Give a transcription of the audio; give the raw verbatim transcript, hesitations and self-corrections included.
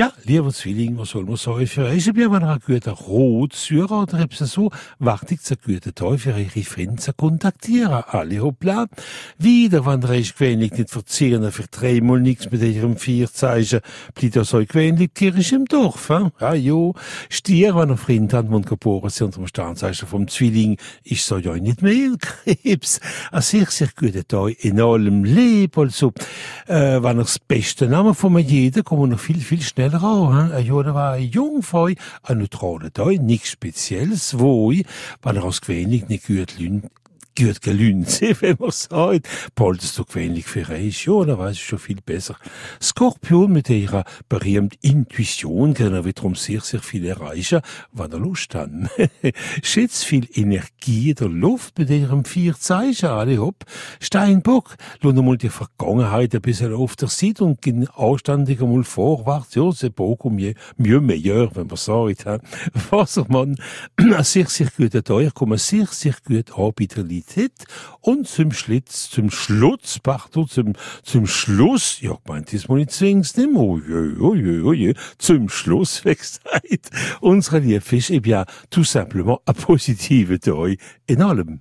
Ja, levensvilling, man soll man sorg for eise blir man har gjort av råd, syre og drepse så, vartig så gjort av for eire frind så kontaktere alle hoppla. Wieder vandrer eise kvenlig nit fortseende for tremål niks med eirem fyrtseise, blir det så kvenlig kirke im Dorf, hein? Ja, jo, stier van en frind han man kapore sentrum stansseise vom Zwilling, ich soll jo nit mehr krebs, a sehr, sehr gjort av in allem leb, also, äh, wann er das beste Name von mir jeder, kommen noch viel, viel schneller. Ein Jode war ein Jungfrau, ein neutraler Teil, nichts Spezielles, wo ich, weil er aus gewöhnlich nicht gut lünt, gut gelünt, wenn man sagt, poltest du gewöhnlich für euch, ja, da weiß ich schon viel besser. Skorpion mit ihrer berühmten Intuition kann er wiederum sehr, sehr viel erreichen, wenn er Lust hat. Schätzt viel Energie in der Luft mit ihrem vier Zeichen, alle hopp. Steinbock, lass mal die Vergangenheit ein bisschen auf der Seite und gehen anständig einmal vorwärts, ja, c'est beaucoup mieux, mieux meilleur, wenn man sagt, hein. Wassermann, ein sehr, sehr guter Teuer, kommt sehr, sehr gut an bei der und zum Schlitz, zum Schlutz, pardon, zum, zum Schluss, ja, meint diesmal nicht zwingend, nicht mehr, oje, oje, oje, zum Schluss wächst halt. Unsere Liebfisch, eben ja, tout simplement, ein positiver Teil in allem.